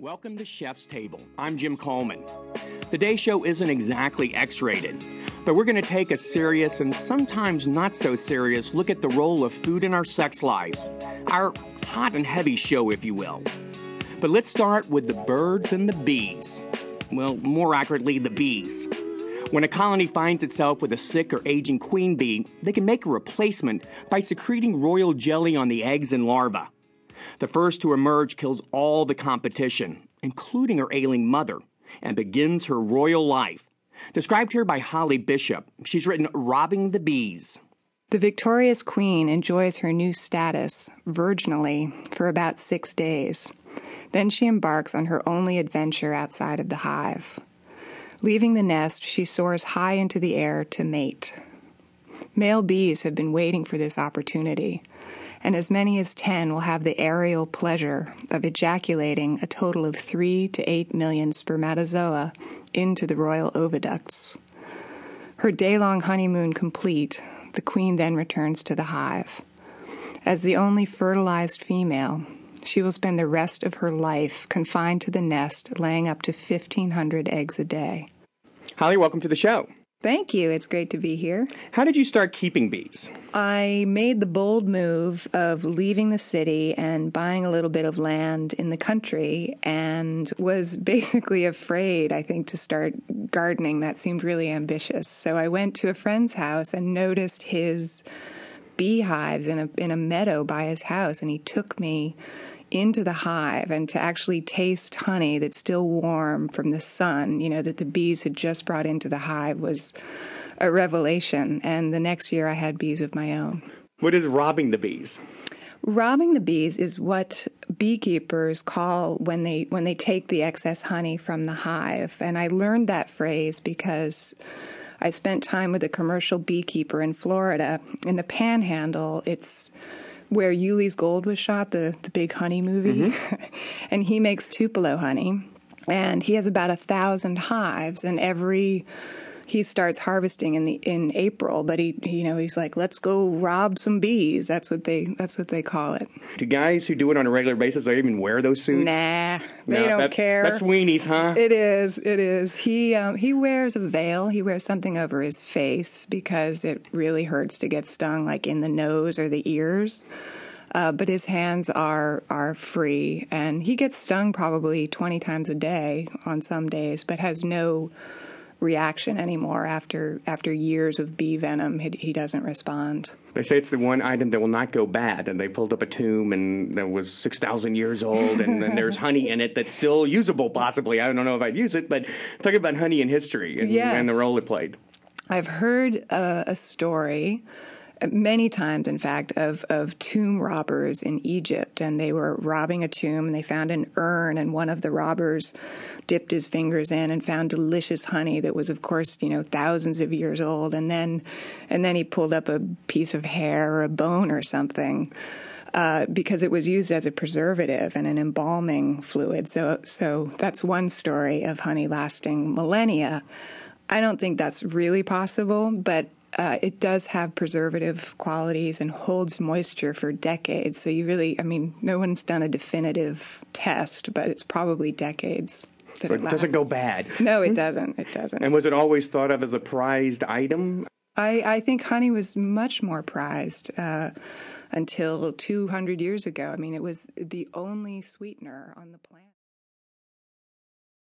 Welcome to Chef's Table. I'm Jim Coleman. Today's show isn't exactly X-rated, but we're going to take a serious and sometimes not so serious look at the role of food in our sex lives. Our hot and heavy show, if you will. But let's start with the birds and the bees. Well, more accurately, the bees. When a colony finds itself with a sick or aging queen bee, they can make a replacement by secreting royal jelly on the eggs and larvae. The first to emerge kills all the competition, including her ailing mother, and begins her royal life. Described here by Holly Bishop. She's written Robbing the Bees. The victorious queen enjoys her new status, virginally, for about 6 days. Then she embarks on her only adventure outside of the hive. Leaving the nest, she soars high into the air to mate. Male bees have been waiting for this opportunity, and as many as 10 will have the aerial pleasure of ejaculating a total of 3 to 8 million spermatozoa into the royal oviducts. Her day-long honeymoon complete, the queen then returns to the hive. As the only fertilized female, she will spend the rest of her life confined to the nest, laying up to 1,500 eggs a day. Holly, welcome to the show. Thank you. It's great to be here. How did you start keeping bees? I made the bold move of leaving the city and buying a little bit of land in the country and was basically afraid, I think, to start gardening. That seemed really ambitious. So I went to a friend's house and noticed his beehives in a meadow by his house, and he took me into the hive and to actually taste honey that's still warm from the sun, you know, that the bees had just brought into the hive was a revelation. And the next year I had bees of my own. What is robbing the bees? Robbing the bees is what beekeepers call when they take the excess honey from the hive. And I learned that phrase because I spent time with a commercial beekeeper in Florida. In the Panhandle, it's where Yuli's Gold was shot, the big honey movie, and he makes Tupelo honey, and he has about 1,000 hives, and he starts harvesting in April, but he's like, let's go rob some bees. That's what they call it. Do guys who do it on a regular basis, they even wear those suits? Nah, they don't care. That's weenies, huh? It is. He wears a veil. He wears something over his face because it really hurts to get stung, like in the nose or the ears. But his hands are free, and he gets stung probably 20 times a day on some days, but has no reaction anymore after years of bee venom. He doesn't respond. They say it's the one item that will not go bad, and they pulled up a tomb and that was 6,000 years old, and there's honey in it that's still usable, possibly. I don't know if I'd use it, but talk about honey in history and the role it played. I've heard a story many times, in fact, of tomb robbers in Egypt, and they were robbing a tomb, and they found an urn, and one of the robbers dipped his fingers in and found delicious honey that was, of course, thousands of years old, and then he pulled up a piece of hair or a bone or something, because it was used as a preservative and an embalming fluid. So that's one story of honey lasting millennia. I don't think that's really possible, but it does have preservative qualities and holds moisture for decades. So no one's done a definitive test, but it's probably decades. So it doesn't go bad. No, it doesn't. And was it always thought of as a prized item? I think honey was much more prized until 200 years ago. It was the only sweetener on the planet.